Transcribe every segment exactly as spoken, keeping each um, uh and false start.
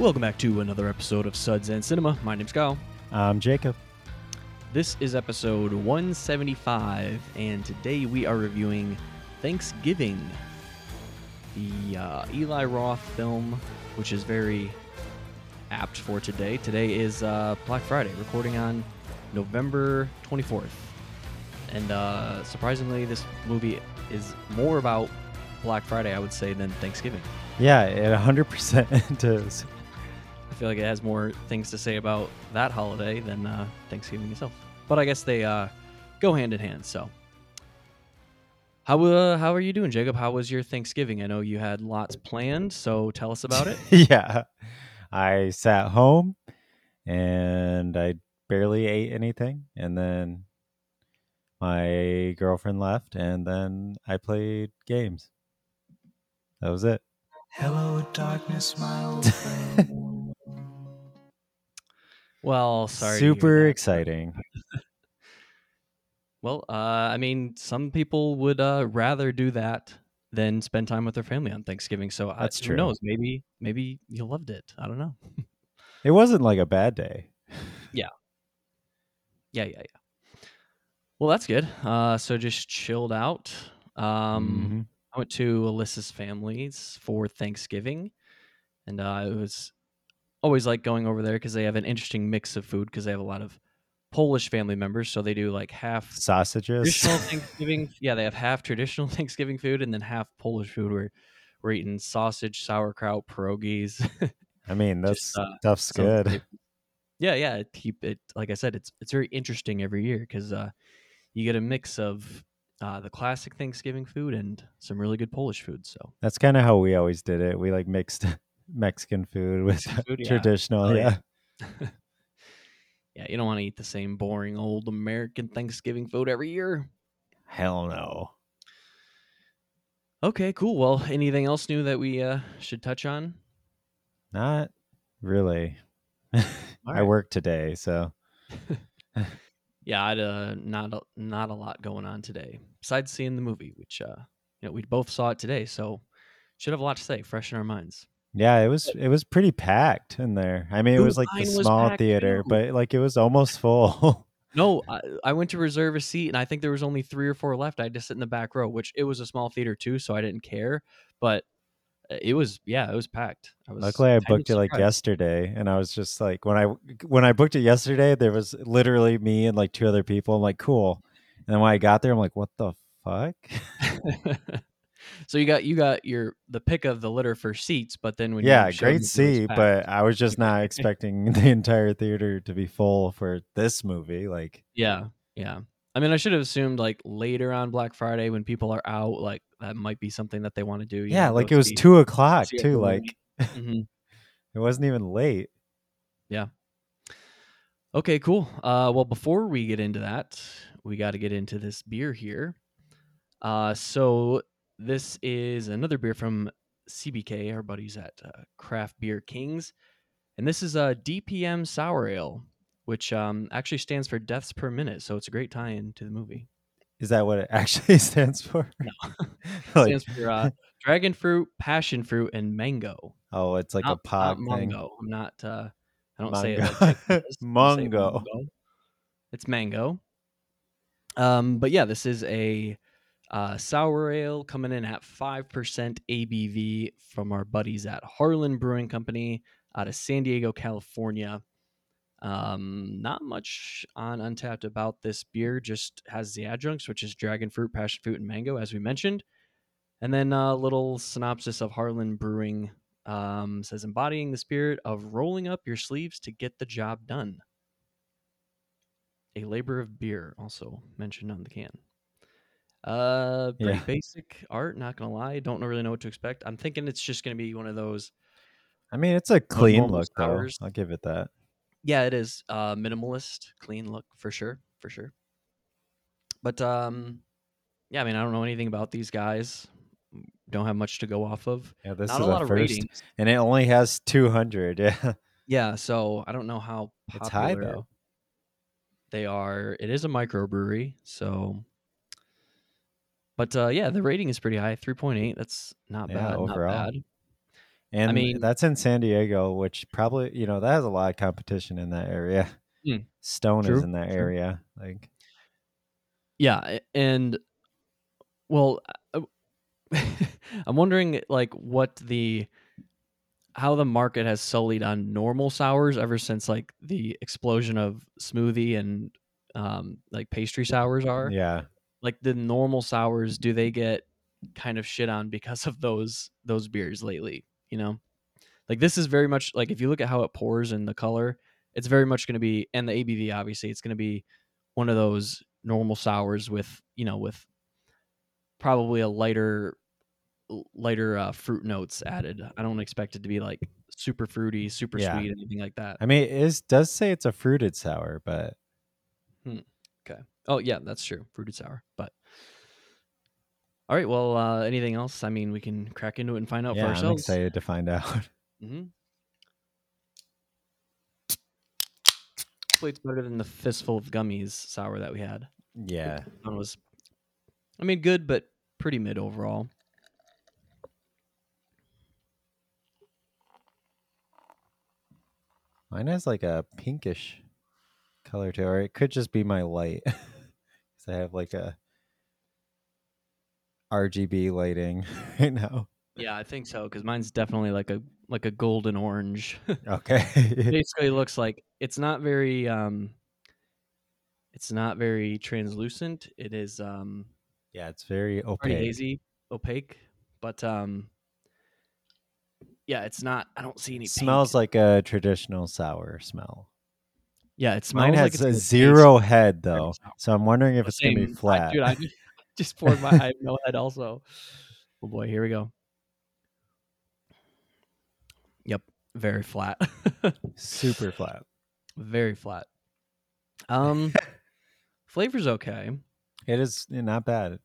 Welcome back to another episode of Suds and Cinema. My name's Kyle. I'm Jacob. This is episode one seventy-five, and today we are reviewing Thanksgiving, the uh, Eli Roth film, which is very apt for today. Today is uh, Black Friday, recording on November twenty-fourth. And uh, surprisingly, this movie is more about Black Friday, I would say, than Thanksgiving. Yeah, it one hundred percent does. I feel like it has more things to say about that holiday than uh, Thanksgiving itself. But I guess they uh, go hand in hand. So, how uh, how are you doing, Jacob? How was your Thanksgiving? I know you had lots planned, so tell us about it. Yeah, I sat home and I barely ate anything, and then my girlfriend left, and then I played games. That was it. Hello, darkness, my old friend. Well, sorry. Super exciting. Well, uh, I mean, some people would uh, rather do that than spend time with their family on Thanksgiving. So I, That's true. Who knows? Maybe, maybe you loved it. I don't know. It wasn't like a bad day. Yeah. Yeah, yeah, yeah. Well, that's good. Uh, so just chilled out. Um, mm-hmm. I went to Alyssa's family's for Thanksgiving, and uh, it was always like going over there because they have an interesting mix of food because they have a lot of Polish family members. So they do like half sausages, traditional Thanksgiving. Yeah, they have half traditional Thanksgiving food and then half Polish food. We're, we're eating sausage, sauerkraut, pierogies. I mean, that's Just, uh, stuff's so good. It, yeah, yeah. It keep it. Like I said, it's it's very interesting every year because. Uh, You get a mix of uh, the classic Thanksgiving food and some really good Polish food. So that's kind of how we always did it. We like mixed Mexican food with Mexican food, traditional. Yeah. Yeah. Yeah, you don't want to eat the same boring old American Thanksgiving food every year. Hell no. Okay, cool. Well, anything else new that we uh, should touch on? Not really. All right. I work today, so. Yeah, I'd, uh, not a, not a lot going on today. Besides seeing the movie, which uh, you know we both saw it today, so should have a lot to say, fresh in our minds. Yeah, it was it was pretty packed in there. I mean, it was like the small theater, but like it was almost full. No, I, I went to reserve a seat, and I think there was only three or four left. I had to sit in the back row, which it was a small theater too, so I didn't care. But it was yeah, it was packed. I was Luckily, I booked it like yesterday, and I was just like, when I when I booked it yesterday, there was literally me and like two other people. I'm like, cool. And then when I got there, I'm like, what the fuck? So you got you got your the pick of the litter for seats, but then when yeah, you great seat, but I was just not expecting the entire theater to be full for this movie. Like, yeah, yeah. I mean, I should have assumed like later on Black Friday when people are out, like that might be something that they want to do. You yeah, know, like it was two o'clock too. Like mm-hmm. It wasn't even late. Yeah. Okay, cool. Uh, well, before we get into that, we got to get into this beer here. Uh, so this is another beer from C B K, our buddies at uh, Craft Beer Kings, and this is a D P M Sour Ale, which um, actually stands for deaths per minute. So it's a great tie-in to the movie. Is that what it actually stands for? No. It like... stands for uh, dragon fruit, passion fruit, and mango. Oh, it's like not, a pop thing. Mango. I'm not, uh, I don't mango. say it like this. Mango. It's mango. Um, but yeah, this is a uh, sour ale coming in at five percent A B V from our buddies at Harland Brewing Company out of San Diego, California. Um, not much on Untappd about this beer, just has the adjuncts, which is dragon fruit, passion fruit, and mango, as we mentioned. And then a little synopsis of Harland Brewing, um, says embodying the spirit of rolling up your sleeves to get the job done. A labor of beer also mentioned on the can. Uh, pretty yeah. basic art, not going to lie. Don't really know what to expect. I'm thinking it's just going to be one of those. I mean, it's a clean look though. I'll give it that. Yeah, it is uh, minimalist, clean look for sure, for sure. But um, yeah, I mean, I don't know anything about these guys. Don't have much to go off of. Yeah, this Not is a lot of first, ratings, and it only has two hundred. Yeah, yeah. So I don't know how popular it's high, though. They are. It is a microbrewery, so. But uh, yeah, the rating is pretty high, three point eight. That's not yeah, bad. Overall. Not bad. And I mean, that's in San Diego, which probably, you know, that has a lot of competition in that area. Mm, Stone true, is in that true. area. Like, yeah. And well, I'm wondering like what the, how the market has sullied on normal sours ever since like the explosion of smoothie and um, like pastry sours are. Yeah. Like the normal sours, do they get kind of shit on because of those, those beers lately? You know, like this is very much like, if you look at how it pours and the color, it's very much going to be, and the A B V, obviously it's going to be one of those normal sours with, you know, with probably a lighter, lighter uh, fruit notes added. I don't expect it to be like super fruity, super yeah. sweet, anything like that. I mean, it is, does say it's a fruited sour, but. Hmm. Okay. Oh yeah, that's true. Fruited sour, but. All right. Well, uh, anything else? I mean, we can crack into it and find out yeah, for ourselves. I'm excited to find out. Mm-hmm. Hopefully it's better than the fistful of gummies sour that we had. Yeah. That was, I mean, good, but pretty mid overall. Mine has like a pinkish color to it, or it could just be my light. Because I have like a R G B lighting right now. Yeah, I think so, because mine's definitely like a like a golden orange. Okay. It basically looks like it's not very um it's not very translucent. It is um yeah, it's very opaque. Pretty hazy, opaque, but um yeah, it's not, I don't see any pink. Smells like a traditional sour smell. Yeah, it smells. Mine has like it's a zero taste. Head though. So I'm wondering if the it's same. Gonna be flat. Dude, I just poured my I have no head also. Oh boy, here we go. Yep, very flat. Super flat. Very flat. Um flavor's okay. It is not bad. A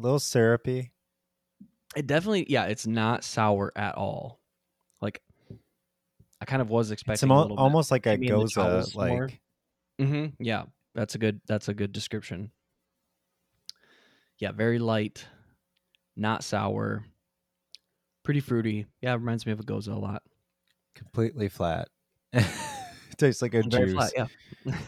little syrupy. It definitely yeah, it's not sour at all. Like I kind of was expecting it's a little almost bit. Like a goza like Mhm. Yeah, that's a good that's a good description. Yeah, very light, not sour, pretty fruity. Yeah, it reminds me of a goza a lot. Completely flat. Tastes like a it's juice. Flat, yeah,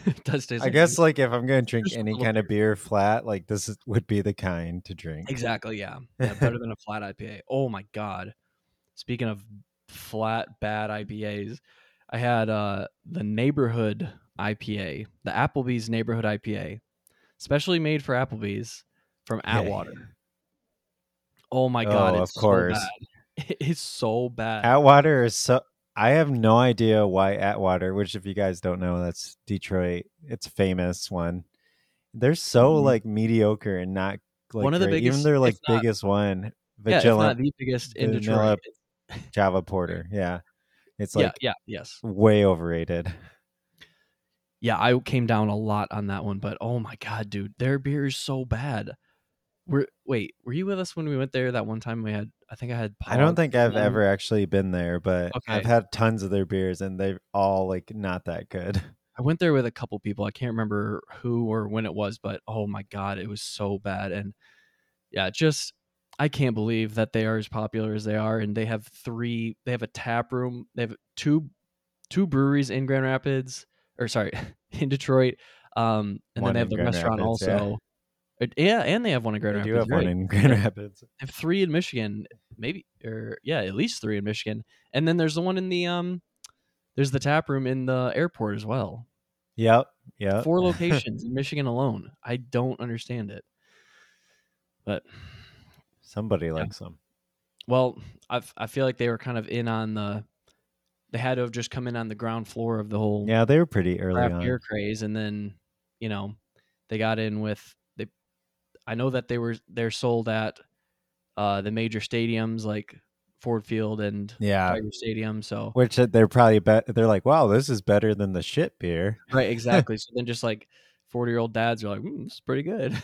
it does taste. I like guess a like if I'm gonna drink just any kind beer. of beer flat, like this is, would be the kind to drink. Exactly. Yeah. Yeah, better than a flat I P A. Oh my god. Speaking of flat bad I P As, I had uh, the neighborhood I P A, the Applebee's neighborhood I P A, specially made for Applebee's. From Atwater. Hey. Oh my god! Oh, it's of course, so bad. It is so bad. Atwater is so. I have no idea why Atwater, which if you guys don't know, that's Detroit. It's a famous one. They're so mm-hmm. like mediocre and not like one of the great. biggest. Even their like not, biggest one, Vigil- yeah, it's not the biggest in Detroit. Java Porter, yeah, it's like yeah, yeah, yes, way overrated. Yeah, I came down a lot on that one, but oh my god, dude, their beer is so bad. We're, wait, were you with us when we went there that one time we had, I think I had... Pog I don't think I've ever actually been there, but okay. I've had tons of their beers and they're all like not that good. I went there with a couple people. I can't remember who or when it was, but oh my God, it was so bad. And yeah, just, I can't believe that they are as popular as they are. And they have three, they have a tap room. They have two, two breweries in Grand Rapids, or sorry, in Detroit. Um, and One then they have the Grand restaurant Rapids, also. Yeah. Yeah, and they have one in Grand Rapids. They do have right? one in Grand Rapids. They have three in Michigan, maybe, or yeah, at least three in Michigan. And then there's the one in the um, there's the tap room in the airport as well. Yep, yeah. Four locations in Michigan alone. I don't understand it, but somebody yeah. likes them. Well, I I feel like they were kind of in on the. They had to have just come in on the ground floor of the whole. Yeah, they were pretty early on beer craze, and then you know they got in with. I know that they were they're sold at uh, the major stadiums like Ford Field and yeah. Tiger Stadium. So which they're probably be- they're like, wow, this is better than the shit beer. Right, exactly. So then just like forty year old dads are like, mm, this is pretty good.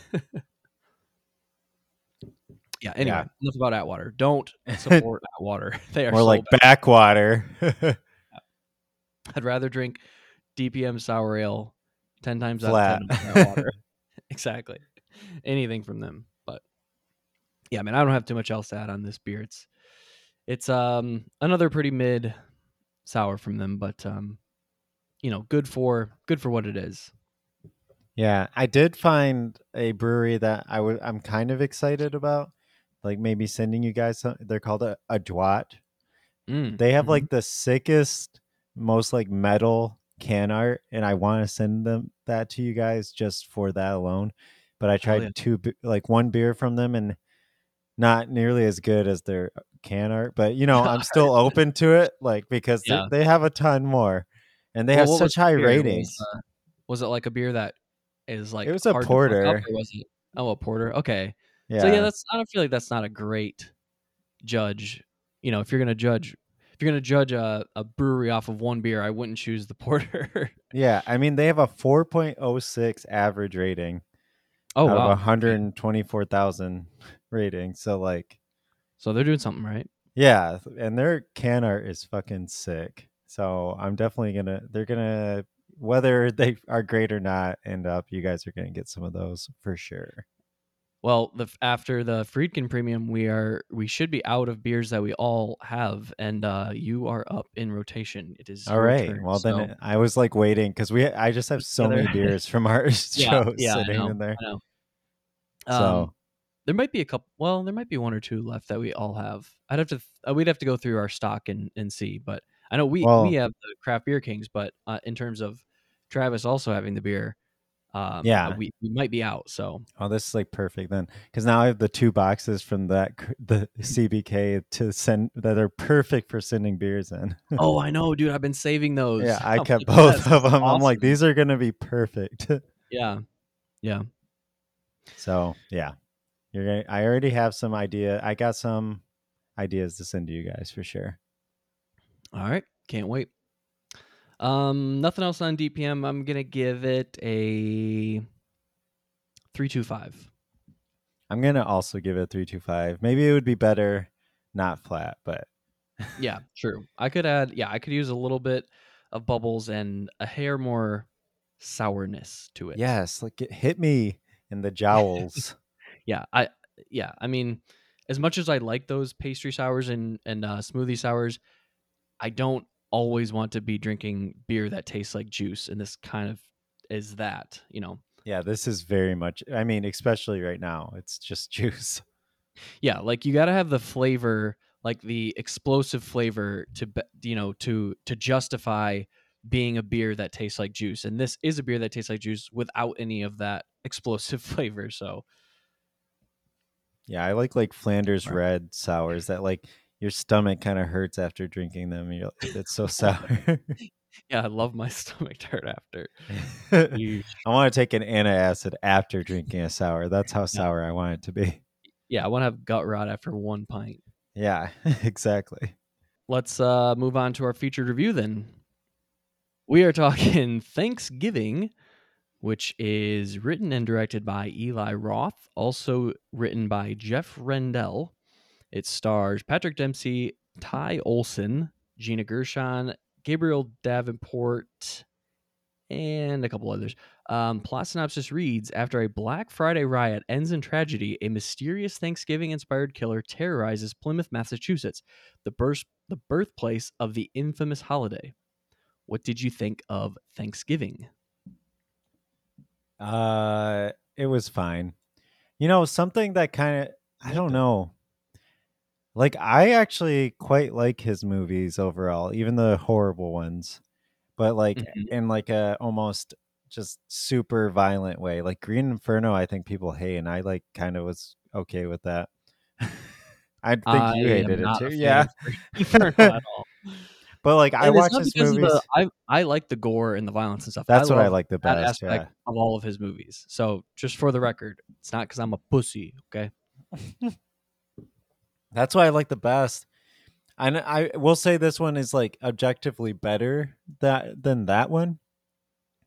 yeah. Anyway, yeah. enough about Atwater. Don't support Atwater. They are more so like bad. Backwater. I'd rather drink D P M Sour Ale ten times Flat. out of ten than Atwater. Exactly. Anything from them, but yeah, I mean, I don't have too much else to add on this beer. It's It's um another pretty mid sour from them, but um you know, good for good for what it is. Yeah, I did find a brewery that I would I'm kind of excited about, like maybe sending you guys some. They're called a, a dwat. Mm. They have mm-hmm. like the sickest, most like metal can art, and I want to send them that to you guys just for that alone. But I tried oh, yeah. two like one beer from them, and not nearly as good as their can art, but you know, I'm still open to it, like, because yeah. they, they have a ton more, and they well, have such high ratings. Was, uh, was it like a beer that is like, it was a porter. Was it? Oh, a porter. Okay. Yeah. So yeah, that's, I don't feel like that's not a great judge. You know, if you're going to judge, if you're going to judge a, a brewery off of one beer, I wouldn't choose the porter. Yeah. I mean, they have a four point oh six average rating. Oh, out wow. of one hundred twenty-four thousand rating. So like, so they're doing something right. Yeah, and their can art is fucking sick. So I'm definitely gonna. They're gonna, whether they are great or not, end up. You guys are gonna get some of those for sure. Well, the after the Friedkin Premium, we are we should be out of beers that we all have, and uh, you are up in rotation. It is all right. Turn, well, so. Then I was like waiting because we. I just have so many beers from our yeah, show yeah, sitting I know, in there. I know. So. Um, There might be a couple. Well, there might be one or two left that we all have. I'd have to. Uh, we'd have to go through our stock and, and see. But I know we, well, we have the Craft Beer Kings. But uh, in terms of Travis also having the beer, um, yeah, we, we might be out. So oh, this is like perfect then, because now I have the two boxes from that the C B K to send that are perfect for sending beers in. Oh, I know, dude. I've been saving those. Yeah, I kept like, both of them. Awesome. I'm like, these are gonna be perfect. Yeah, yeah. So yeah. You're gonna, I already have some idea. I got some ideas to send to you guys for sure. All right. Can't wait. Um, nothing else on D P M. I'm going to give it a three two five. I'm going to also give it a three two five. Maybe it would be better not flat, but. Yeah, true. I could add, yeah, I could use a little bit of bubbles and a hair more sourness to it. Yes. Like it hit me in the jowls. Yeah, I yeah, I mean, as much as I like those pastry sours and and uh, smoothie sours, I don't always want to be drinking beer that tastes like juice, and this kind of is that, you know. Yeah, this is very much. I mean, especially right now, it's just juice. Yeah, like you got to have the flavor, like the explosive flavor, to you know to to justify being a beer that tastes like juice, and this is a beer that tastes like juice without any of that explosive flavor, so. Yeah, I like like Flanders right. red sours that like your stomach kind of hurts after drinking them. You're, it's so sour. Yeah, I love my stomach to hurt after. You... I want to take an antacid after drinking a sour. That's how sour yeah. I want it to be. Yeah, I want to have gut rot after one pint. Yeah, exactly. Let's uh, move on to our featured review then. We are talking Thanksgiving, which is written and directed by Eli Roth, also written by Jeff Rendell. It stars Patrick Dempsey, Ty Olson, Gina Gershon, Gabriel Davenport, and a couple others. Um, plot synopsis reads, after a Black Friday riot ends in tragedy, a mysterious Thanksgiving-inspired killer terrorizes Plymouth, Massachusetts, the, birth- the birthplace of the infamous holiday. What did you think of Thanksgiving? Uh, it was fine. You know, something that kind of, I don't know. Like, I actually quite like his movies overall, even the horrible ones, but like mm-hmm. in like a almost just super violent way, like Green Inferno, I think people hate, and I like kind of was okay with that. I think I you hated it too. Yeah. At all. But like and I watch his movies, the, I I like the gore and the violence and stuff. That's I what I like the best aspect yeah. of all of his movies. So just for the record, it's not because I'm a pussy, okay? That's why I like the best. And I will say this one is like objectively better that than that one.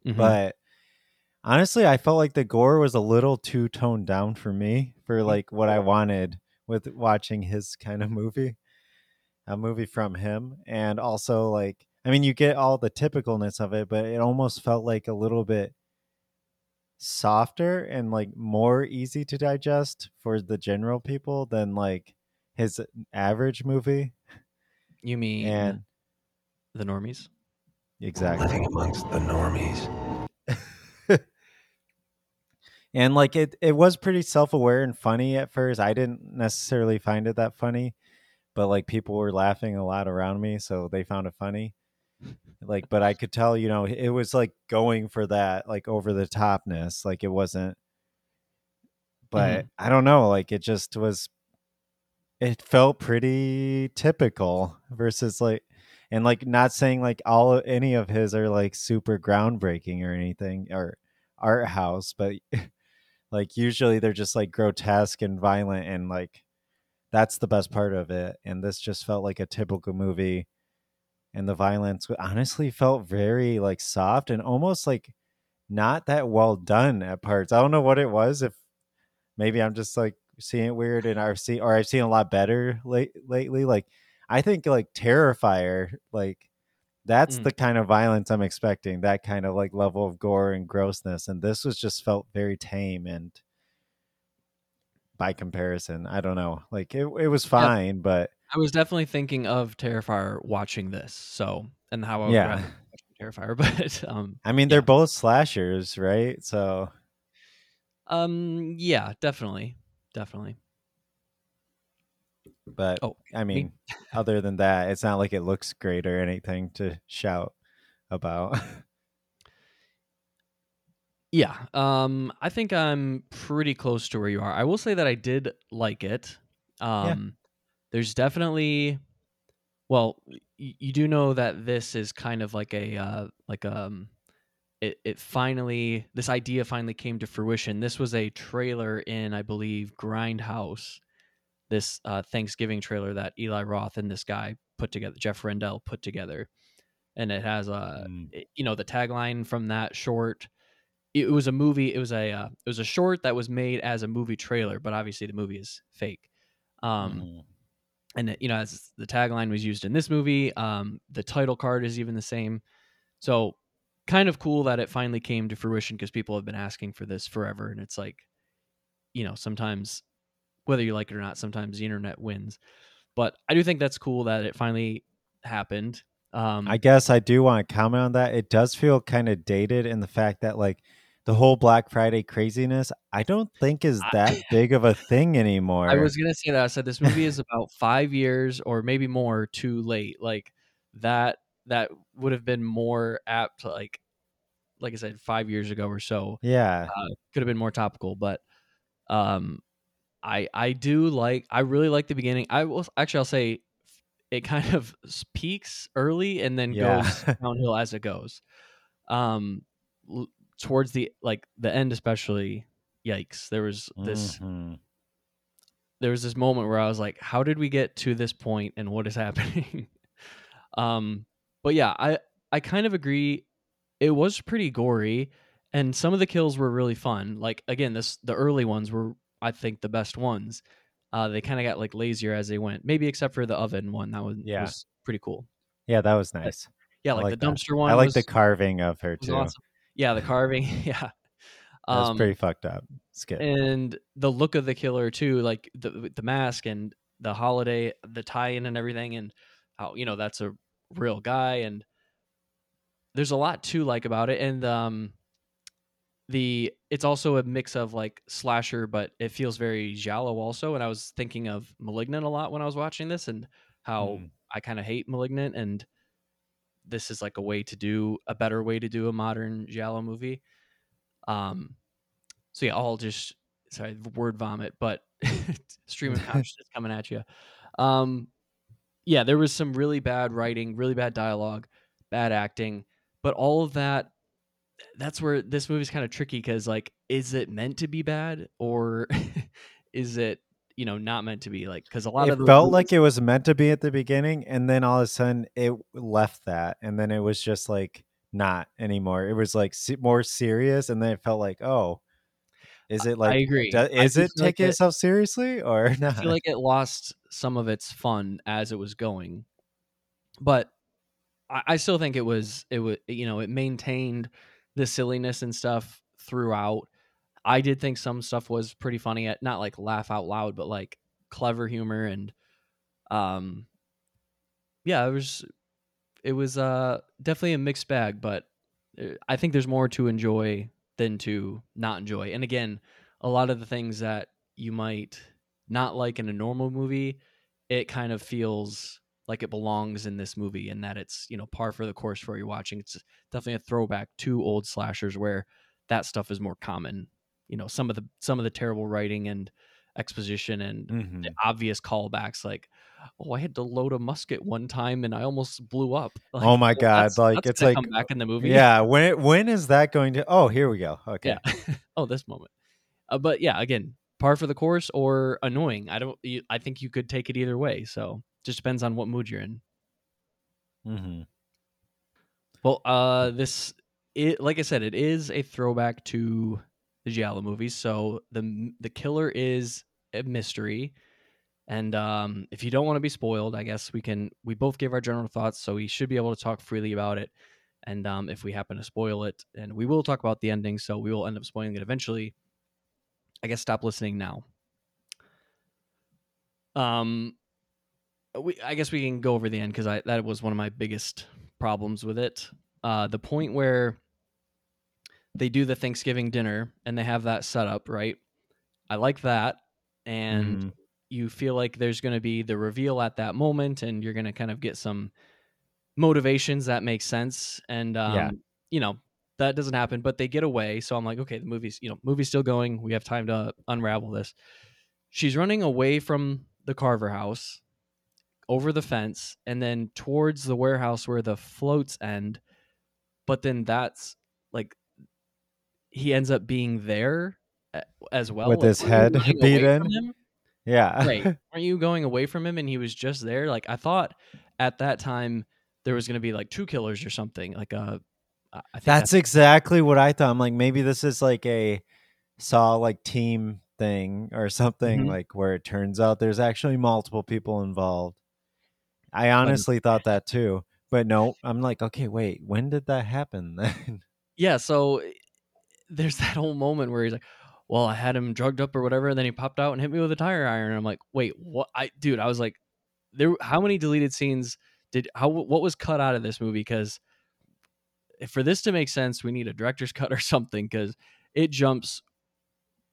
Mm-hmm. But honestly, I felt like the gore was a little too toned down for me for like what I wanted with watching his kind of movie. A movie from him, and also like I mean you get all the typicalness of it, but it almost felt like a little bit softer and like more easy to digest for the general people than like his average movie. You mean and the normies? Exactly. Living amongst the normies. And like it, it was pretty self-aware and funny at first. I didn't necessarily find it that funny, but like people were laughing a lot around me, so they found it funny. Like, but I could tell, you know, it was like going for that, like over the topness. Like it wasn't, but mm-hmm. I don't know. Like it just was, it felt pretty typical versus like, and like not saying like all any of his are like super groundbreaking or anything or art house, but like usually they're just like grotesque and violent and like, that's the best part of it. And this just felt like a typical movie. And the violence honestly felt very like soft and almost like not that well done at parts. I don't know what it was. If maybe I'm just like seeing it weird and I've seen, or I've seen a lot better late, lately. Like I think like Terrifier, like that's mm. the kind of violence I'm expecting. That kind of like level of gore and grossness. And this was just felt very tame. And by comparison, I don't know, like it, it was fine, yeah. But I was definitely thinking of Terrifier watching this, so and how I would yeah. Terrifier, but um, I mean they're yeah. both slashers, right? So, um, yeah, definitely, definitely. But oh, I mean, me? Other than that, it's not like it looks great or anything to shout about. Yeah, um, I think I'm pretty close to where you are. I will say that I did like it. Um, yeah. There's definitely, well, you, you do know that this is kind of like a, uh, like um, it, it finally, this idea finally came to fruition. This was a trailer in, I believe, Grindhouse, this uh, Thanksgiving trailer that Eli Roth and this guy put together, Jeff Rendell put together. And it has, a, mm. it, you know, the tagline from that short. It was a movie, it was a, uh, it was a short that was made as a movie trailer, but obviously the movie is fake. Um mm. And, you know, as the tagline was used in this movie, um, the title card is even the same. So kind of cool that it finally came to fruition because people have been asking for this forever. And it's like, you know, sometimes whether you like it or not, sometimes the internet wins. But I do think that's cool that it finally happened. Um, I guess I do want to comment on that. It does feel kind of dated in the fact that like the whole Black Friday craziness, I don't think is that big of a thing anymore. I was going to say that. I said this movie is about five years or maybe more too late. Like that, that would have been more apt, like, like I said, five years ago or so. Yeah. Uh, could have been more topical, but um, I, I do like, I really like the beginning. I will actually, I'll say it kind of peaks early and then yeah. goes downhill as it goes. Um, l- towards the like the end especially, yikes, there was this mm-hmm. there was this moment where I was like, how did we get to this point and what is happening? um but yeah, I I kind of agree, it was pretty gory and some of the kills were really fun. Like again, this the early ones were I think the best ones. Uh they kind of got like lazier as they went, maybe except for the oven one. That one yeah. was pretty cool. Yeah, that was nice. Yeah, like, like the dumpster that. One I like was, the carving of her too. Awesome. Yeah, the carving. Yeah, um, that was pretty fucked up. Skip. And the look of the killer too, like the the mask and the holiday, the tie-in and everything, and how you know that's a real guy. And there's a lot to like about it. And um, the it's also a mix of like slasher, but it feels very giallo also. And I was thinking of Malignant a lot when I was watching this, and how mm. I kind of hate Malignant and. This is like a way to do a better way to do a modern giallo movie. Um, so yeah, I'll just, sorry, word vomit, but stream of consciousness coming at you. Um, yeah, there was some really bad writing, really bad dialogue, bad acting, but all of that, that's where this movie's kind of tricky. Cause like, is it meant to be bad or is it, you know, not meant to be like, cause a lot it of it felt movies... like it was meant to be at the beginning. And then all of a sudden it left that. And then it was just like, not anymore. It was like more serious. And then it felt like, oh, is it like, I agree. Do, is I it taking like it, itself seriously or not? I feel like it lost some of its fun as it was going, but I, I still think it was, it was, you know, it maintained the silliness and stuff throughout. I did think some stuff was pretty funny, at not like laugh out loud, but like clever humor and Um, yeah, it was it was uh, definitely a mixed bag, but I think there's more to enjoy than to not enjoy. And again, a lot of the things that you might not like in a normal movie, it kind of feels like it belongs in this movie, and that it's, you know, par for the course for what you're watching. It's definitely a throwback to old slashers where that stuff is more common. You know, some of the some of the terrible writing and exposition and mm-hmm. the obvious callbacks, like, oh, I had to load a musket one time and I almost blew up. Like, oh my well, god! That's, like that's it's like come back in the movie. Yeah. When when is that going to? Oh, here we go. Okay. Yeah. oh, this moment. Uh, but yeah, again, par for the course or annoying. I don't. You, I think you could take it either way. So just depends on what mood you're in. Mm-hmm. Well, uh, this it like I said, it is a throwback to the Giallo movies. So the the killer is a mystery, and um, if you don't want to be spoiled, I guess we can we both give our general thoughts, so we should be able to talk freely about it. And um, if we happen to spoil it, and we will talk about the ending, so we will end up spoiling it eventually. I guess stop listening now. Um, we I guess we can go over the end because I that was one of my biggest problems with it. Uh, the point where they do the Thanksgiving dinner and they have that set up, right? I like that. And mm-hmm. you feel like there's going to be the reveal at that moment and you're going to kind of get some motivations that make sense. And, um, yeah. you know, that doesn't happen, but they get away. So I'm like, okay, the movie's, you know, movie's still going. We have time to unravel this. She's running away from the Carver house over the fence and then towards the warehouse where the floats end. But then that's like, he ends up being there as well with like, his head beaten. Yeah. Right. Aren't you going away from him? And he was just there. Like I thought at that time there was going to be like two killers or something like a, I think that's, that's exactly what I thought. I'm like, maybe this is like a Saw like team thing or something mm-hmm. like where it turns out there's actually multiple people involved. I honestly when... thought that too, but no, I'm like, okay, wait, when did that happen then? Yeah. So there's that whole moment where he's like, well, I had him drugged up or whatever. And then he popped out and hit me with a tire iron. And I'm like, wait, what? I, dude, I was like, there, how many deleted scenes did, how, what was cut out of this movie? Because for this to make sense, we need a director's cut or something. Cause it jumps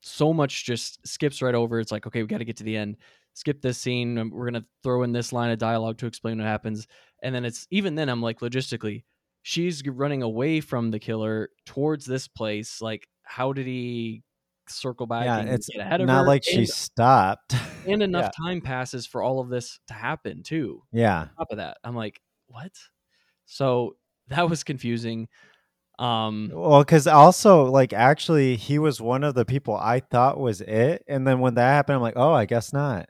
so much, just skips right over. It's like, okay, we got to get to the end, skip this scene. We're going to throw in this line of dialogue to explain what happens. And then it's, even then I'm like, logistically, she's running away from the killer towards this place. Like, how did he circle back? Yeah, and it's get ahead of not her? Like and, she stopped. And enough yeah. time passes for all of this to happen too. Yeah. On top of that, I'm like, what? So that was confusing. Um, well, because also, like, actually, he was one of the people I thought was it, and then when that happened, I'm like, oh, I guess not,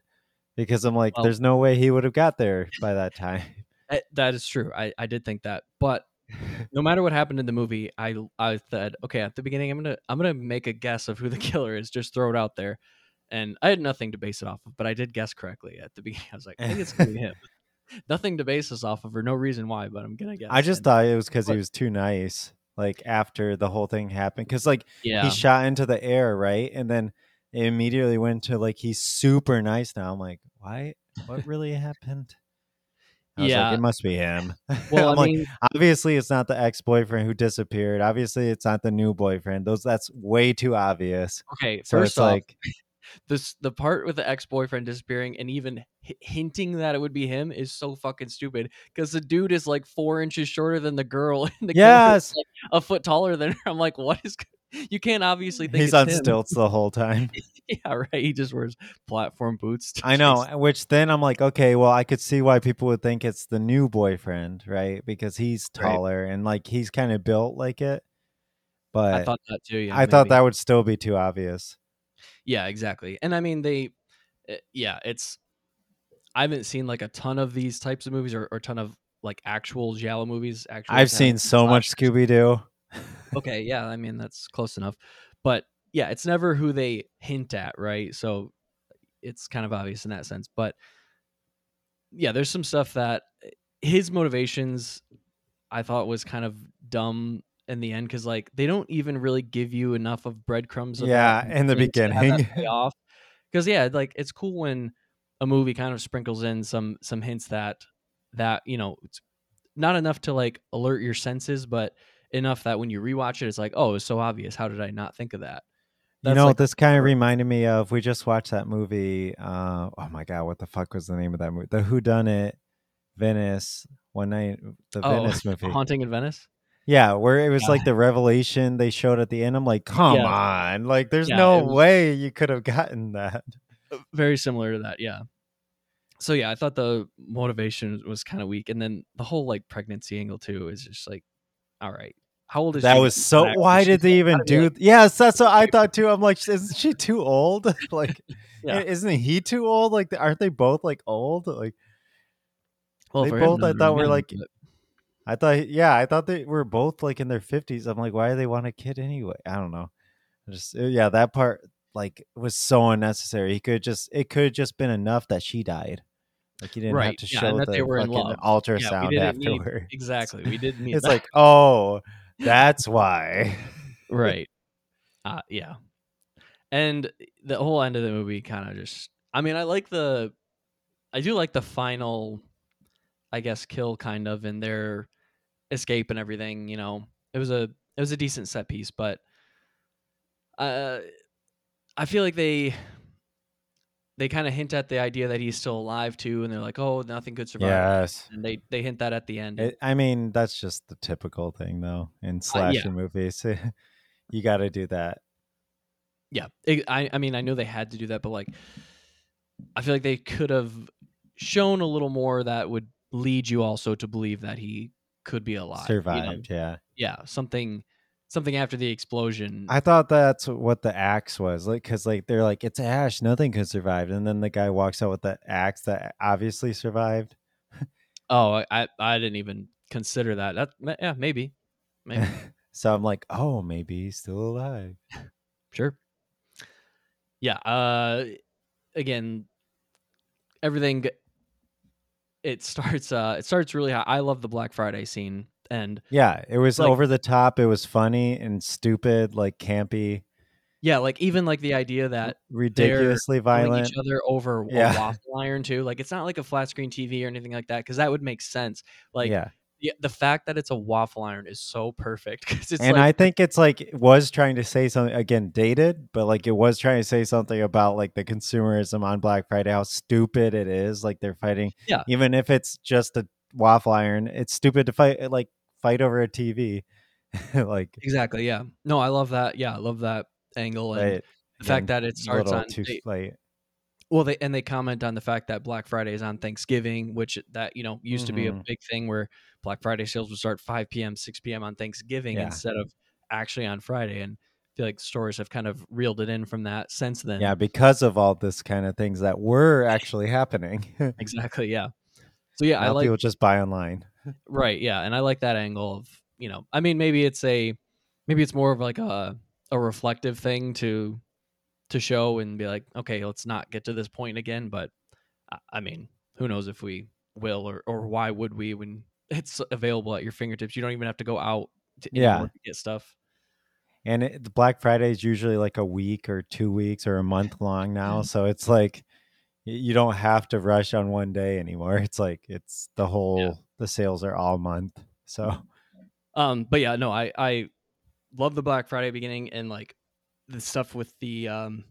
because I'm like, well, there's no way he would have got there by that time. That, that is true. I I did think that, but. No matter what happened in the movie, I I said, okay, at the beginning, I'm gonna I'm gonna make a guess of who the killer is, just throw it out there, and I had nothing to base it off of, but I did guess correctly at the beginning. I was like, I think it's gonna be him. Nothing to base this off of, or no reason why, but I'm gonna guess. I just and, thought it was because he was too nice. Like after the whole thing happened, because like yeah. he shot into the air, right, and then it immediately went to like he's super nice now. I'm like, why? What really happened? I was yeah, like, it must be him. Well, I'm I mean, like, obviously, it's not the ex-boyfriend who disappeared. Obviously, it's not the new boyfriend. Those that's way too obvious. Okay, so first it's off, like this the part with the ex-boyfriend disappearing and even h- hinting that it would be him is so fucking stupid because the dude is like four inches shorter than the girl, and the yes, girl is like a foot taller than her. I'm like, what is? You can't obviously think he's it's on him. Stilts the whole time. Yeah, right. He just wears platform boots. I know, which then I'm like, okay, well, I could see why people would think it's the new boyfriend, right? Because he's taller right. and like he's kind of built like it. But I thought that too. Yeah, I maybe. thought that would still be too obvious. Yeah, exactly. And I mean, they, yeah, it's. I haven't seen like a ton of these types of movies or a ton of like actual Giallo movies. Actually, I've seen so much Scooby Doo. Okay, yeah, I mean that's close enough, but yeah, it's never who they hint at, right? So it's kind of obvious in that sense, but yeah, there's some stuff that his motivations I thought was kind of dumb in the end because like they don't even really give you enough of breadcrumbs. Of yeah, in the beginning, because yeah, like it's cool when a movie kind of sprinkles in some some hints that that, you know, it's not enough to like alert your senses, but enough that when you rewatch it, it's like, oh, it's so obvious. How did I not think of that? That's, you know, like, this kind of reminded me of, we just watched that movie. Uh, oh my God, what the fuck was the name of that movie? The Whodunit Venice one night, the oh, Venice movie, Haunting in Venice. Yeah, where it was yeah. like the revelation they showed at the end. I'm like, come yeah. on, like there's yeah, no was... way you could have gotten that. Very similar to that, yeah. So yeah, I thought the motivation was kind of weak, and then the whole like pregnancy angle too is just like, all right. How old is that she? That was so. Why did they even do? Like, yes, that's what I thought too. I'm like, isn't she too old? Like, yeah. isn't he too old? Like, aren't they both like old? Like, well, they both. I thought were like, but... I thought, yeah, I thought they were both like in their fifties. I'm like, why do they want a kid anyway? I don't know. Just yeah, that part like was so unnecessary. He could just, it could have just been enough that she died. Like you didn't right. have to yeah, show that the they were in love. Ultrasound yeah, afterward. Exactly, we didn't need. It's that. Like, oh. That's why. Right. Uh, yeah. And the whole end of the movie kind of just, I mean, I like the, I do like the final, I guess, kill kind of in their escape and everything, you know, it was a, it was a decent set piece, but uh, I feel like they, they kind of hint at the idea that he's still alive too. And they're like, oh, nothing could survive. Yes. And they, they hint that at the end. It, I mean, that's just the typical thing though, in slasher uh, yeah. movies. You got to do that. Yeah. It, I, I mean, I know they had to do that, but like, I feel like they could have shown a little more that would lead you also to believe that he could be alive. Survived. You know? Yeah. Yeah. Something, Something after the explosion. I thought that's what the axe was like, because like they're like, it's ash, nothing could survive, and then the guy walks out with the axe that obviously survived. Oh, I I didn't even consider that. That yeah, maybe, maybe. So I'm like, oh, maybe he's still alive. Sure. Yeah. Uh, again, everything. It starts. Uh, it starts really high. I love the Black Friday scene. End. Yeah, it was like, over the top. It was funny and stupid, like campy. Yeah, like even like the idea that ridiculously violent each other over yeah. a waffle iron too. Like it's not like a flat screen T V or anything like that, because that would make sense. Like yeah. the, the fact that it's a waffle iron is so perfect. It's and like, I think it's like it was trying to say something again, dated, but like it was trying to say something about like the consumerism on Black Friday, how stupid it is. Like they're fighting, yeah. even if it's just a waffle iron, it's stupid to fight like. Fight over a T V. Like exactly, yeah. No, I love that. Yeah, I love that angle and right. the fact that it starts on too they, late. Well, they and they comment on the fact that Black Friday is on Thanksgiving, which that, you know, used mm-hmm. to be a big thing where Black Friday sales would start five p.m., six p.m. on Thanksgiving yeah. instead of actually on Friday, and I feel like stores have kind of reeled it in from that since then. Yeah, because of all this kind of things that were actually happening. Exactly, yeah. So yeah, now I like people just buy online. Right, yeah, and I like that angle of, you know, I mean, maybe it's a, maybe it's more of like a a reflective thing to to show and be like, okay, let's not get to this point again. But I mean, who knows if we will, or or why would we when it's available at your fingertips? You don't even have to go out to, yeah. to get stuff. And it, the Black Friday is usually like a week or two weeks or a month long now, so it's like you don't have to rush on one day anymore. It's like it's the whole. Yeah. The sales are all month. So, um, but yeah, no, I, I love the Black Friday beginning and like the stuff with the, um,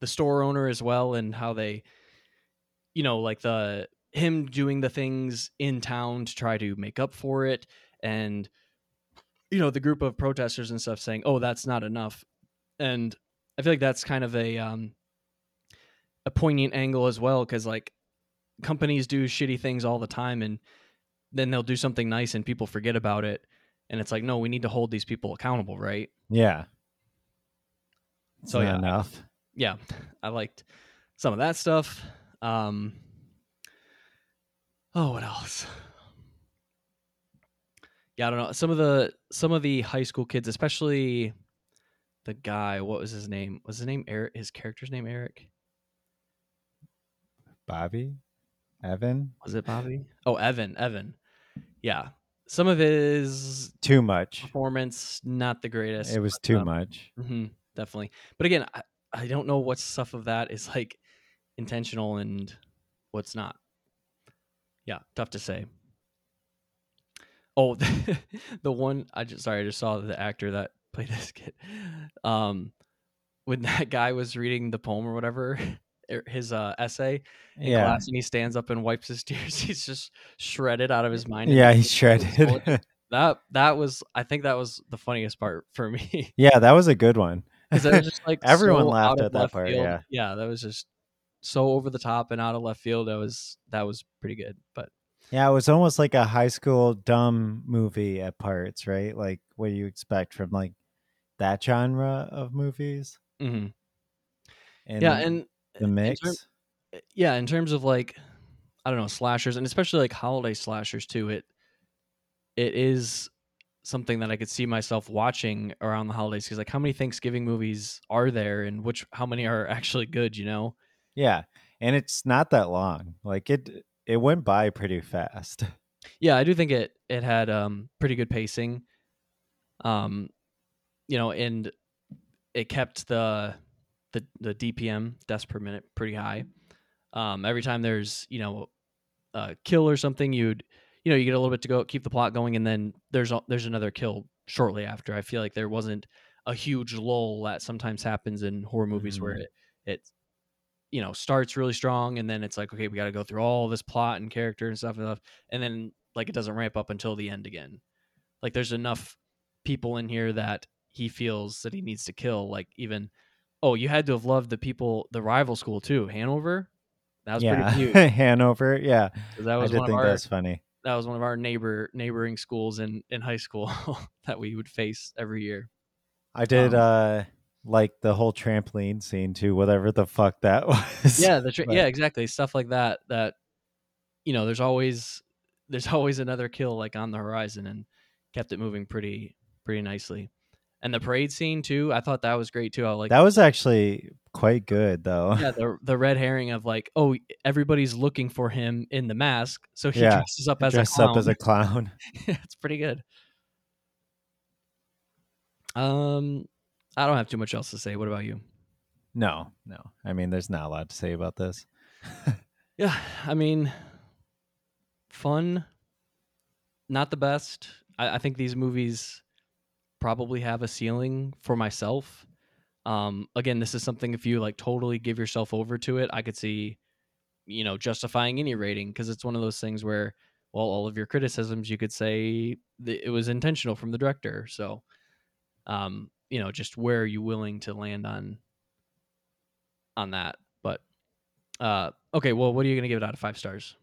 the store owner as well. And how they, you know, like the, him doing the things in town to try to make up for it. And, you know, the group of protesters and stuff saying, oh, that's not enough. And I feel like that's kind of a, um, a poignant angle as well. 'Cause like companies do shitty things all the time, and then they'll do something nice and people forget about it. And it's like, no, we need to hold these people accountable. Right. Yeah. It's so yeah, enough. I, yeah. I liked some of that stuff. Um, oh, what else? Yeah. I don't know. Some of the, some of the high school kids, especially the guy, what was his name? Was his name Eric? His character's name, Eric? Bobby? Evan? Was it Bobby? Oh, Evan. Evan. Yeah. Some of his too much performance, not the greatest. It was but, too um, much. Mm-hmm, definitely. But again, I, I don't know what stuff of that is like intentional and what's not. Yeah, tough to say. Oh, the, the one I just sorry, I just saw the actor that played this kid. Um, when that guy was reading the poem or whatever, his uh, essay in yeah. class, and he stands up and wipes his tears. He's just shredded out of his mind. Yeah, he's shredded. That that was, I think that was the funniest part for me. Yeah, that was a good one. Because it was just like everyone so laughed at that part. Field. Yeah, yeah, that was just so over the top and out of left field. That was that was pretty good. But yeah, it was almost like a high school dumb movie at parts, right? Like what do you expect from like that genre of movies? Mm-hmm. And yeah, and the mix. In term, yeah, in terms of like I don't know slashers, and especially like holiday slashers too. It. It is something that I could see myself watching around the holidays. Cause like how many Thanksgiving movies are there and which, how many are actually good, you know? Yeah. And it's not that long. Like it, it went by pretty fast. Yeah. I do think it, it had um pretty good pacing. Um, you know, and it kept the, the, the D P M, deaths per minute, pretty high. Um, every time there's, you know, a kill or something, you'd, you know, you get a little bit to go, keep the plot going, and then there's there's another kill shortly after. I feel like there wasn't a huge lull that sometimes happens in horror movies mm-hmm. where it, it, you know, starts really strong, and then it's like, okay, we got to go through all this plot and character and stuff and stuff, and then like it doesn't ramp up until the end again. Like there's enough people in here that he feels that he needs to kill. Like even, oh, you had to have loved the people, the rival school too, Hanover. That was yeah. pretty cute. Hanover, yeah. That was I did one think our, that's funny. That was one of our neighbor neighboring schools in, in high school that we would face every year. I did um, uh, like the whole trampoline scene too, whatever the fuck that was. Yeah, the tra- yeah, exactly. Stuff like that. That you know, there's always there's always another kill like on the horizon, and kept it moving pretty pretty nicely. And the parade scene too, I thought that was great too. I like that was actually quite good though. Yeah, the the red herring of like, oh, everybody's looking for him in the mask, so he yeah, dresses up as a clown. up as a clown. It's pretty good. Um, I don't have too much else to say. What about you? No, no. I mean, there's not a lot to say about this. Yeah, I mean, fun. Not the best. I, I think these movies probably have a ceiling for myself. Um, again, this is something if you like totally give yourself over to it, I could see, you know, justifying any rating because it's one of those things where, well, all of your criticisms, you could say that it was intentional from the director. So, um, you know, just where are you willing to land on, on that? But, uh, okay, well, what are you going to give it out of five stars?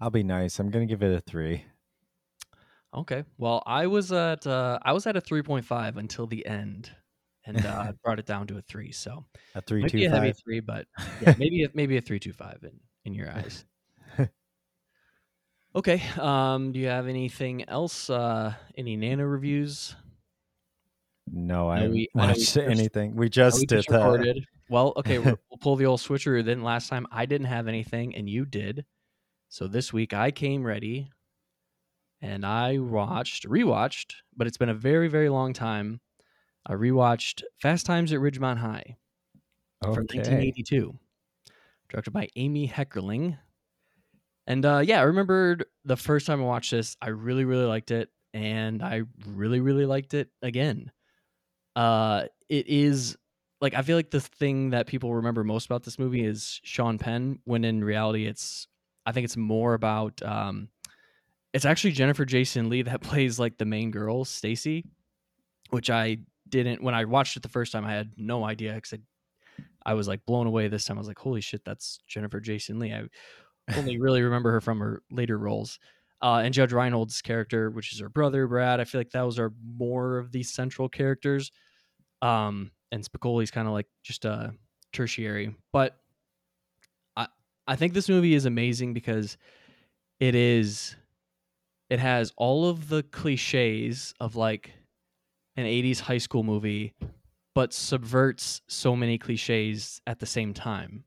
I'll be nice. I'm going to give it a three. Okay. Well, I was at uh, I was at a three point five until the end, and uh, brought it down to a three. So a three maybe two a heavy five. three, but yeah, maybe maybe a three two five in in your eyes. Okay. Um, do you have anything else? Uh, any Nano reviews? No, I haven't watched anything. We just we did just that. Well, okay, we'll pull the old switcheroo. Then last time I didn't have anything, and you did. So this week I came ready. And I watched, rewatched, but it's been a very, very long time. I rewatched Fast Times at Ridgemont High okay. from nineteen eighty-two, directed by Amy Heckerling. And uh, yeah, I remembered the first time I watched this, I really, really liked it. And I really, really liked it again. Uh, it is like, I feel like the thing that people remember most about this movie is Sean Penn, when in reality, it's, I think it's more about, um, it's actually Jennifer Jason Leigh that plays like the main girl, Stacy, which I didn't, when I watched it the first time, I had no idea. Cause I, I was like blown away this time. I was like, holy shit, that's Jennifer Jason Leigh. I only really remember her from her later roles. Uh, and Judge Reinhold's character, which is her brother, Brad. I feel like those are more of the central characters. Um, and Spicoli's kind of like just a uh, tertiary, but I, I think this movie is amazing because it is, it has all of the cliches of like an eighties high school movie, but subverts so many cliches at the same time.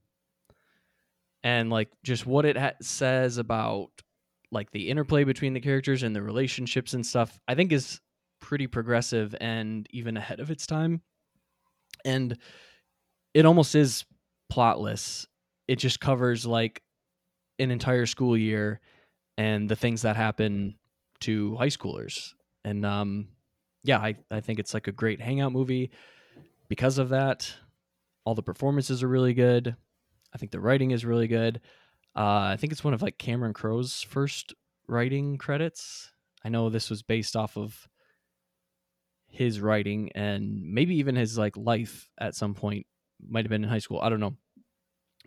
And like just what it ha- says about like the interplay between the characters and the relationships and stuff, I think is pretty progressive and even ahead of its time. And it almost is plotless. It just covers like an entire school year and the things that happen to high schoolers. And um, yeah, I, I think it's like a great hangout movie because of that. All the performances are really good. I think the writing is really good. Uh, I think it's one of like Cameron Crowe's first writing credits. I know this was based off of his writing and maybe even his like life at some point. Might have been in high school. I don't know.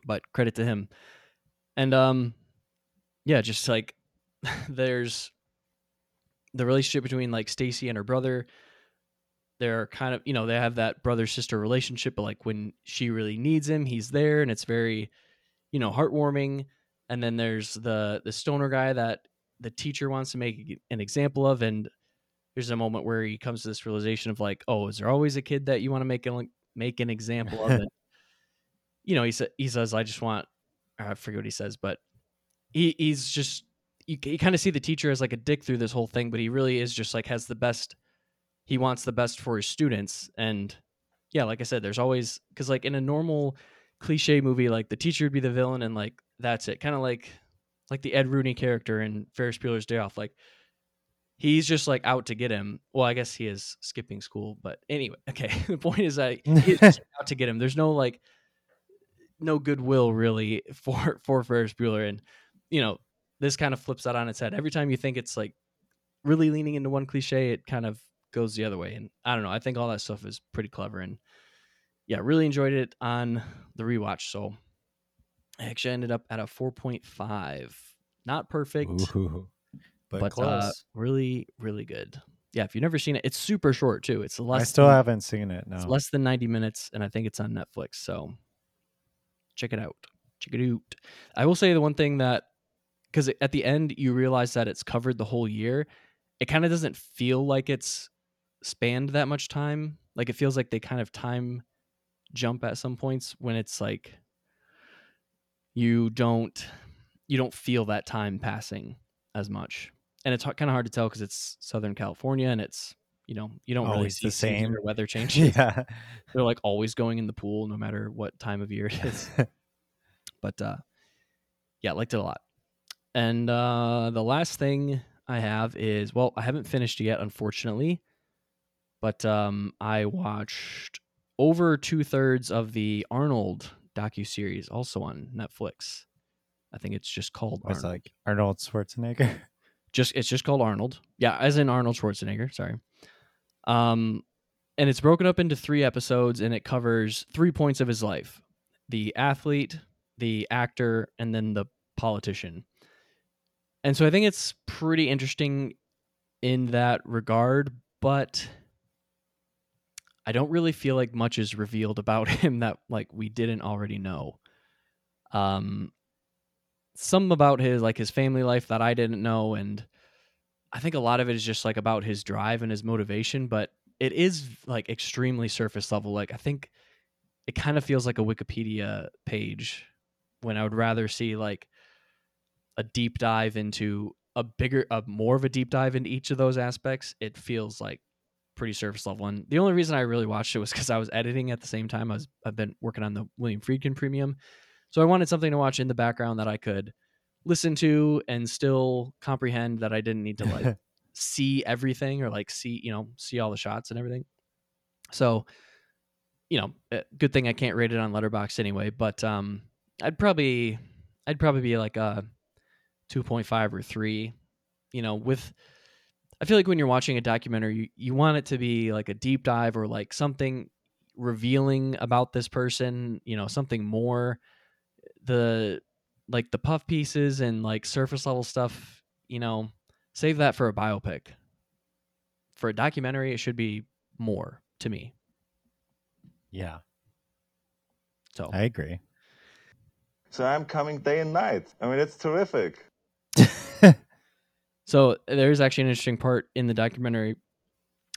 But credit to him. And um, yeah, just like there's the relationship between like Stacy and her brother. They're kind of, you know, they have that brother sister relationship, but like when she really needs him, he's there, and it's very, you know, heartwarming. And then there's the the stoner guy that the teacher wants to make an example of, and there's a moment where he comes to this realization of like, oh, is there always a kid that you want to make an make an example of? And, you know, he sa- he says, I just want, I forget what he says, but he he's just, you, you kind of see the teacher as like a dick through this whole thing, but he really is just like has the best. He wants the best for his students. And yeah, like I said, there's always, because like in a normal cliche movie, like the teacher would be the villain and like that's it. Kind of like like the Ed Rooney character in Ferris Bueller's Day Off. Like he's just like out to get him. Well, I guess he is skipping school, but anyway, okay. The point is that he's out to get him. There's no like no goodwill really for for Ferris Bueller. And you know, this kind of flips that on its head. Every time you think it's like really leaning into one cliche, it kind of goes the other way. And I don't know, I think all that stuff is pretty clever, and yeah, really enjoyed it on the rewatch. So I actually ended up at a four point five. Not perfect. Ooh, but, but close. Uh, really really good. Yeah, if you've never seen it, it's super short too. It's less I still than, haven't seen it. No, it's less than ninety minutes, and I think it's on Netflix, so check it out. Check it out. I will say the one thing that, because at the end you realize that it's covered the whole year, it kind of doesn't feel like it's spanned that much time. Like it feels like they kind of time jump at some points when it's like you don't you don't feel that time passing as much, and it's h- kind of hard to tell because it's Southern California and it's, you know, you don't always really see the same weather changes. Yeah, they're like always going in the pool no matter what time of year it is. But uh, yeah, liked it a lot. And uh, the last thing I have is, well, I haven't finished yet, unfortunately, but um, I watched over two thirds of the Arnold docuseries, also on Netflix. I think it's just called Arnold. It's like Arnold Schwarzenegger. Just it's just called Arnold. Yeah, as in Arnold Schwarzenegger. Sorry. Um, and it's broken up into three episodes, and it covers three points of his life: the athlete, the actor, and then the politician. And so I think it's pretty interesting in that regard, but I don't really feel like much is revealed about him that like we didn't already know. Um, some about his like his family life that I didn't know, and I think a lot of it is just like about his drive and his motivation, but it is like extremely surface level. Like I think it kind of feels like a Wikipedia page when I would rather see like a deep dive into a bigger, a more of a deep dive into each of those aspects. It feels like pretty surface level. And the only reason I really watched it was because I was editing at the same time. I was, I've been working on the William Friedkin Premium. So I wanted something to watch in the background that I could listen to and still comprehend, that I didn't need to like see everything or like see, you know, see all the shots and everything. So, you know, good thing I can't rate it on Letterboxd anyway, but um, I'd probably, I'd probably be like a, two point five or three, you know, with, I feel like when you're watching a documentary, you, you want it to be like a deep dive or like something revealing about this person, you know, something more. The, like the puff pieces and like surface level stuff, you know, save that for a biopic. For a documentary, it should be more to me. Yeah. So I agree. So I'm coming day and night. I mean, it's terrific. So there's actually an interesting part in the documentary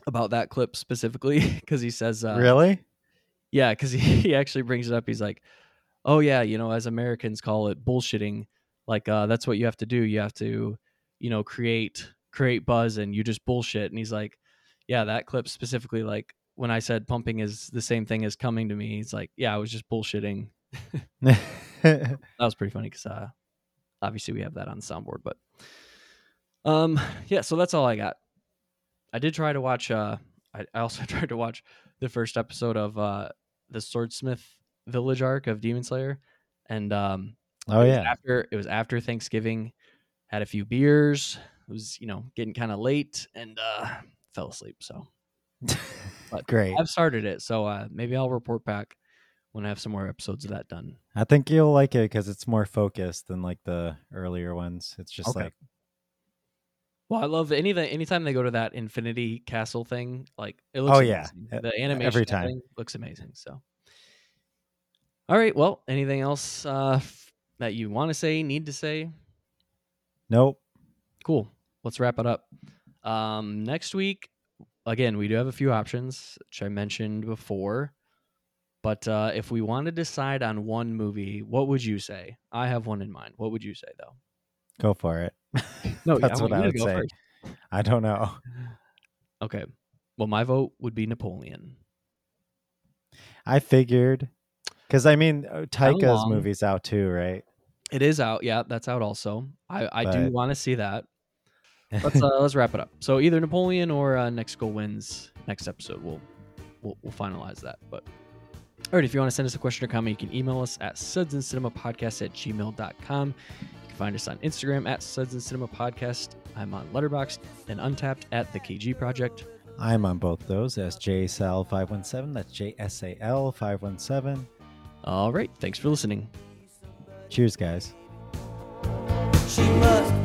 about that clip specifically, because he says uh, really yeah because he, he actually brings it up. He's like, oh yeah, you know, as Americans call it, bullshitting. Like uh, that's what you have to do. You have to, you know, create create buzz, and you just bullshit. And he's like, yeah, that clip specifically, like when I said pumping is the same thing as coming to me, he's like, yeah, I was just bullshitting. That was pretty funny because uh, obviously we have that on the soundboard, but um, yeah, so that's all I got. I did try to watch, uh, I, I also tried to watch the first episode of uh, the Swordsmith Village arc of Demon Slayer. And um, oh, yeah. It was after, it was after Thanksgiving, had a few beers, it was, you know, getting kind of late, and uh, fell asleep. So but great. I've started it. So uh, maybe I'll report back when I have some more episodes of that done. I think you'll like it because it's more focused than like the earlier ones. It's just okay. like. Well, I love any the anytime they go to that Infinity Castle thing. Like it looks. Oh amazing. Yeah, the animation every time thing looks amazing. So, all right. Well, anything else uh, that you want to say, need to say? Nope. Cool. Let's wrap it up. Um, next week, again, we do have a few options, which I mentioned before. But uh, if we want to decide on one movie, what would you say? I have one in mind. What would you say though? Go for it. No, that's yeah, I what I would say. First. I don't know. Okay. Well, my vote would be Napoleon. I figured, because I mean, Taika's movie's out too, right? It is out. Yeah, that's out also. I, I but... do want to see that. Let's uh, let's wrap it up. So either Napoleon or uh, Next Goal Wins. Next episode, we'll we'll, we'll finalize that. But all right, if you want to send us a question or comment, you can email us at sudsandcinemapodcast at gmail dot com. Find us on Instagram at Suds and Cinema Podcast. I'm on Letterboxd and Untapped at The K G Project. I'm on both those as J S A L five one seven. That's J S A L five one seven. All right. Thanks for listening. Cheers, guys. She must-